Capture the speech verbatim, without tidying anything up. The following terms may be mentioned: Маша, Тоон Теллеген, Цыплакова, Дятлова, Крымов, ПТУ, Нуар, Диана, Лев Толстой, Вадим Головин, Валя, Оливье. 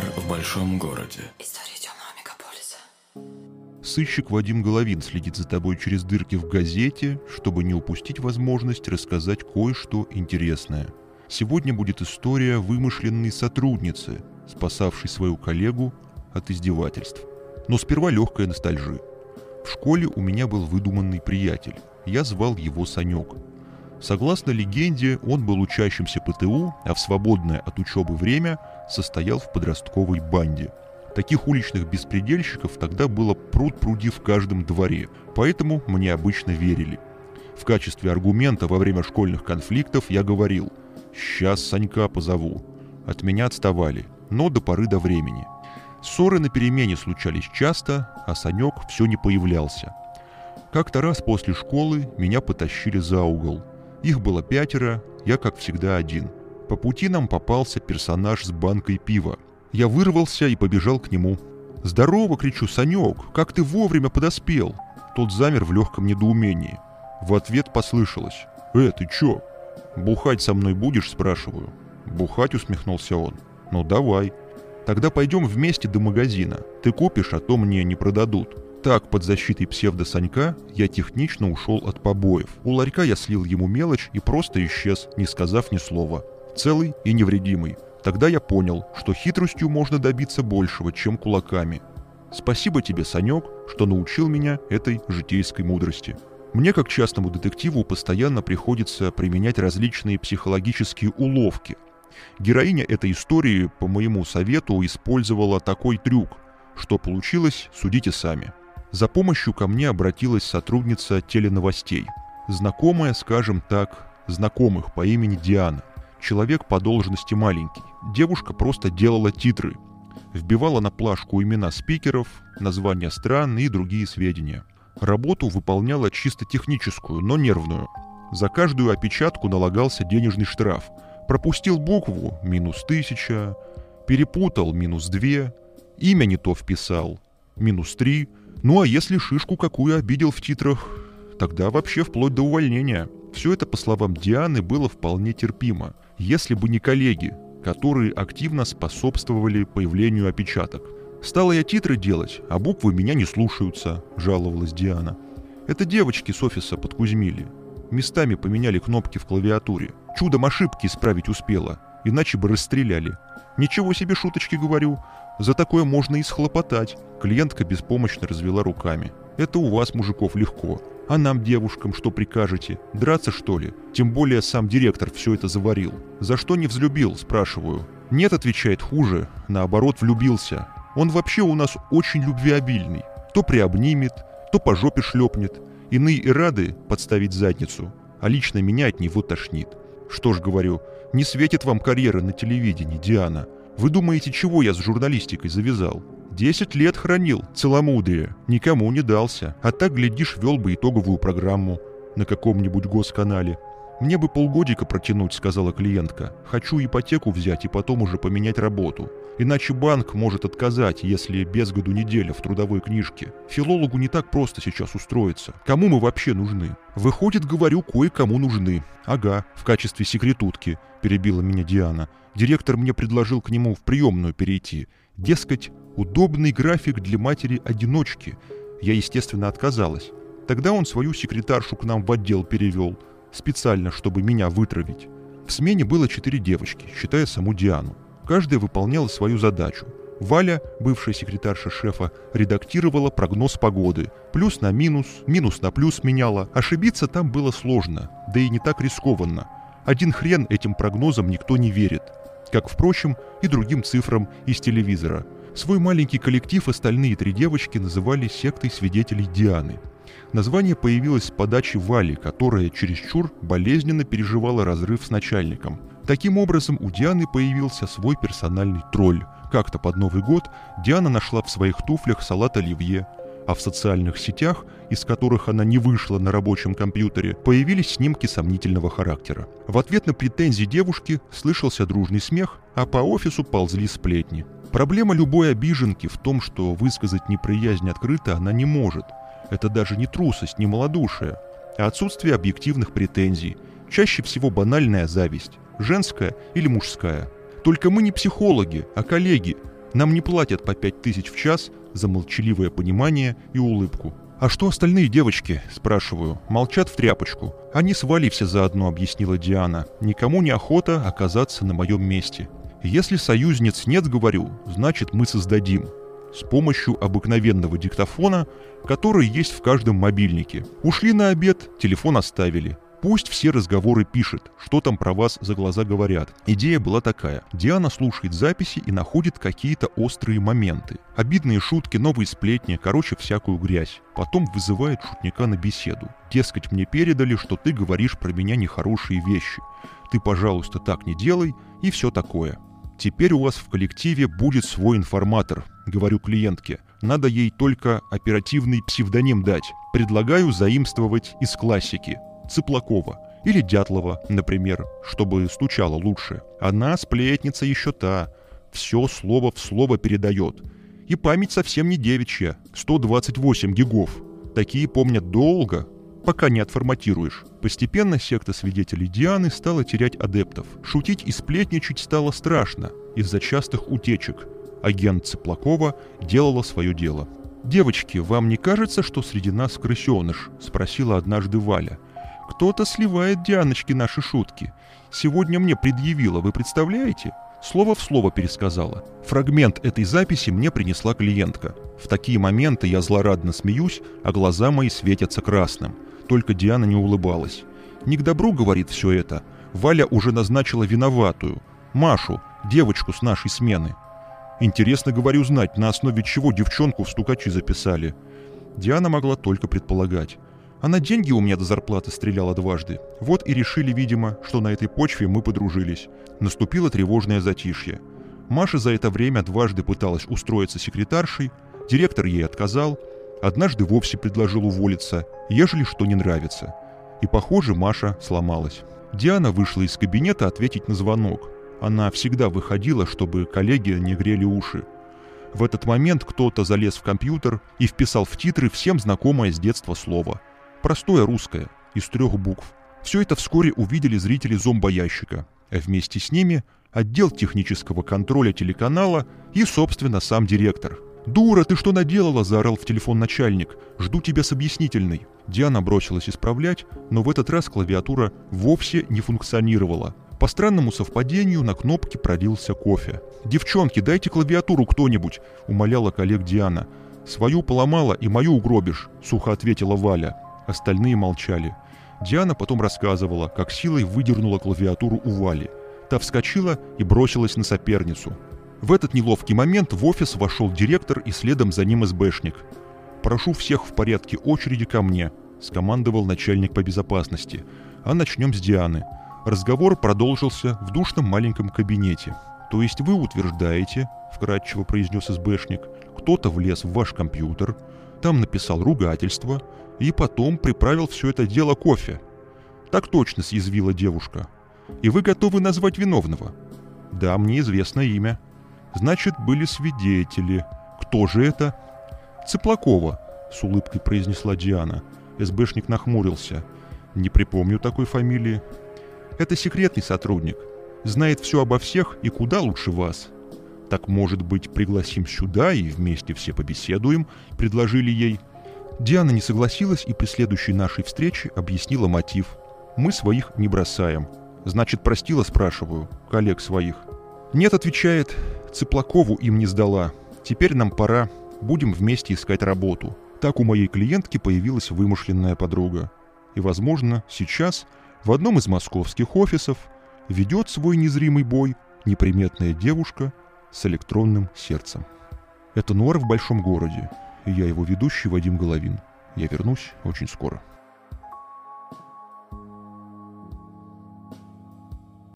Нуар в большом городе. История темного мегаполиса. Сыщик Вадим Головин следит за тобой через дырки в газете, чтобы не упустить возможность рассказать кое-что интересное. Сегодня будет история вымышленной сотрудницы, спасавшей свою коллегу от издевательств. Но сперва легкая ностальжи. В школе у меня был выдуманный приятель. Я звал его Санек. Согласно легенде, он был учащимся ПТУ, а в свободное от учебы время состоял в подростковой банде. Таких уличных беспредельщиков тогда было пруд-пруди в каждом дворе, поэтому мне обычно верили. В качестве аргумента во время школьных конфликтов я говорил: «Сейчас Санька позову». От меня отставали, но до поры до времени. Ссоры на перемене случались часто, а Санек все не появлялся. Как-то раз после школы меня потащили за угол. Их было пятеро, я, как всегда, один. По пути нам попался персонаж с банкой пива. Я вырвался и побежал к нему. «Здорово!» — кричу: «Санек, как ты вовремя подоспел!» Тот замер в легком недоумении. В ответ послышалось: «Э, ты че? Бухать со мной будешь?» — спрашиваю. «Бухать?» — усмехнулся он. «Ну давай. Тогда пойдем вместе до магазина. Ты купишь, а то мне не продадут». Так, под защитой псевдо-Санька, я технично ушел от побоев. У ларька я слил ему мелочь и просто исчез, не сказав ни слова. Целый и невредимый. Тогда я понял, что хитростью можно добиться большего, чем кулаками. Спасибо тебе, Санек, что научил меня этой житейской мудрости. Мне, как частному детективу, постоянно приходится применять различные психологические уловки. Героиня этой истории, по моему совету, использовала такой трюк. Что получилось, судите сами. За помощью ко мне обратилась сотрудница теленовостей. Знакомая, скажем так, знакомых по имени Диана. Человек по должности маленький. Девушка просто делала титры. Вбивала на плашку имена спикеров, названия стран и другие сведения. Работу выполняла чисто техническую, но нервную. За каждую опечатку налагался денежный штраф. Пропустил букву – минус тысяча, перепутал – минус две, имя не то вписал – минус три, ну а если шишку какую обидел в титрах, тогда вообще вплоть до увольнения. Все это, по словам Дианы, было вполне терпимо, если бы не коллеги, которые активно способствовали появлению опечаток. «Стала я титры делать, а буквы меня не слушаются», – жаловалась Диана. «Это девочки с офиса подкузмили. Местами поменяли кнопки в клавиатуре. Чудом ошибки исправить успела, иначе бы расстреляли. Ничего себе шуточки, говорю. За такое можно и схлопотать». Клиентка беспомощно развела руками. «Это у вас, мужиков, легко. А нам, девушкам, что прикажете? Драться, что ли? Тем более сам директор все это заварил. За что не взлюбил?» – спрашиваю. «Нет», – отвечает, – «хуже. Наоборот, влюбился. Он вообще у нас очень любвеобильный. То приобнимет, то по жопе шлепнет. Иные и рады подставить задницу. А лично меня от него тошнит». «Что ж, – говорю, – не светит вам карьера на телевидении, Диана. Вы думаете, чего я с журналистикой завязал? Десять лет хранил целомудрие, никому не дался. А так, глядишь, вел бы итоговую программу на каком-нибудь госканале». «Мне бы полгодика протянуть», — сказала клиентка. «Хочу ипотеку взять и потом уже поменять работу. Иначе банк может отказать, если без году неделя в трудовой книжке. Филологу не так просто сейчас устроиться. Кому мы вообще нужны?» «Выходит, говорю, кое-кому нужны». «Ага, в качестве секретутки», — перебила меня Диана. «Директор мне предложил к нему в приемную перейти. Дескать, удобный график для матери-одиночки. Я, естественно, отказалась. Тогда он свою секретаршу к нам в отдел перевел. Специально, чтобы меня вытравить. В смене было четыре девочки, считая саму Диану. Каждая выполняла свою задачу. Валя, бывшая секретарша шефа, редактировала прогноз погоды. Плюс на минус, минус на плюс меняла. Ошибиться там было сложно, да и не так рискованно. Один хрен этим прогнозам никто не верит. Как, впрочем, и другим цифрам из телевизора. Свой маленький коллектив остальные три девочки называли сектой свидетелей Дианы. Название появилось с подачи Вали, которая чересчур болезненно переживала разрыв с начальником. Таким образом, у Дианы появился свой персональный тролль. Как-то под Новый год Диана нашла в своих туфлях салат оливье, а в социальных сетях, из которых она не вышла на рабочем компьютере, появились снимки сомнительного характера. В ответ на претензии девушки слышался дружный смех, а по офису ползли сплетни. Проблема любой обиженки в том, что высказать неприязнь открыто она не может. Это даже не трусость, не малодушие, а отсутствие объективных претензий. Чаще всего банальная зависть, женская или мужская. Только мы не психологи, а коллеги, Нам не платят по пять тысяч в час за молчаливое понимание и улыбку. «А что остальные девочки?» – спрашиваю. «Молчат в тряпочку». «Они с Валей все заодно», – объяснила Диана. «Никому не охота оказаться на моем месте». «Если союзниц нет, – говорю, – значит, мы создадим». С помощью обыкновенного диктофона, который есть в каждом мобильнике. Ушли на обед, телефон оставили. Пусть все разговоры пишет, что там про вас за глаза говорят. Идея была такая. Диана слушает записи и находит какие-то острые моменты. Обидные шутки, новые сплетни, короче, всякую грязь. Потом вызывает шутника на беседу. Дескать, мне передали, что ты говоришь про меня нехорошие вещи. Ты, пожалуйста, так не делай и все такое. Теперь у вас в коллективе будет свой информатор, говорю клиентке. Надо ей только оперативный псевдоним дать. Предлагаю заимствовать из классики. Цыплакова или Дятлова, например, чтобы стучало лучше. Она сплетница еще та, все слово в слово передает. И память совсем не девичья, сто двадцать восемь гигов. Такие помнят долго, пока не отформатируешь. Постепенно секта свидетелей Дианы стала терять адептов. Шутить и сплетничать стало страшно из-за частых утечек. Агент Цыплакова делала свое дело. «Девочки, вам не кажется, что среди нас крысеныш?» – спросила однажды Валя. «Кто-то сливает Дианочке наши шутки. Сегодня мне предъявила, вы представляете?» Слово в слово пересказала. Фрагмент этой записи мне принесла клиентка. В такие моменты я злорадно смеюсь, а глаза мои светятся красным. Только Диана не улыбалась. «Не к добру, — говорит, — все это. Валя уже назначила виноватую. Машу, девочку с нашей смены. Интересно, — говорю, — знать, на основе чего девчонку в стукачи записали». Диана могла только предполагать. Она деньги у меня до зарплаты стреляла дважды. Вот и решили, видимо, что на этой почве мы подружились. Наступило тревожное затишье. Маша за это время дважды пыталась устроиться секретаршей, директор ей отказал, однажды вовсе предложил уволиться, ежели что не нравится. И, похоже, Маша сломалась. Диана вышла из кабинета ответить на звонок. Она всегда выходила, чтобы коллеги не грели уши. В этот момент кто-то залез в компьютер и вписал в титры всем знакомое с детства слово. Простое русское, из трех букв. Все это вскоре увидели зрители зомбоящика. А вместе с ними отдел технического контроля телеканала и, собственно, сам директор. «Дура, ты что наделала?» – заорал в телефон начальник. «Жду тебя с объяснительной». Диана бросилась исправлять, но в этот раз клавиатура вовсе не функционировала. По странному совпадению на кнопке пролился кофе. «Девчонки, дайте клавиатуру кто-нибудь!» – умоляла коллег Диана. «Свою поломала и мою угробишь», – сухо ответила Валя. Остальные молчали. Диана потом рассказывала, как силой выдернула клавиатуру у Вали. Та вскочила и бросилась на соперницу. В этот неловкий момент в офис вошел директор и следом за ним эс-бэшник. «Прошу всех в порядке очереди ко мне», – скомандовал начальник по безопасности. «А начнем с Дианы». Разговор продолжился в душном маленьком кабинете. «То есть вы утверждаете, – вкратчиво произнес эс-бэшник, – кто-то влез в ваш компьютер, там написал ругательство и потом приправил все это дело кофе». «Так точно», – съязвила девушка. «И вы готовы назвать виновного?» «Да, мне известно имя». «Значит, были свидетели. Кто же это?» «Цыплакова», – с улыбкой произнесла Диана. эс-бэшник нахмурился. «Не припомню такой фамилии». «Это секретный сотрудник. Знает все обо всех и куда лучше вас». «Так, может быть, пригласим сюда и вместе все побеседуем?» – предложили ей. Диана не согласилась и при следующей нашей встрече объяснила мотив. «Мы своих не бросаем». «Значит, простила?» – спрашиваю. «Коллег своих». «Нет», – отвечает, – «Цыплакову им не сдала. Теперь нам пора. Будем вместе искать работу». Так у моей клиентки появилась вымышленная подруга. И, возможно, сейчас в одном из московских офисов ведет свой незримый бой неприметная девушка с электронным сердцем. Это «Нуар в большом городе». И я его ведущий Вадим Головин. Я вернусь очень скоро.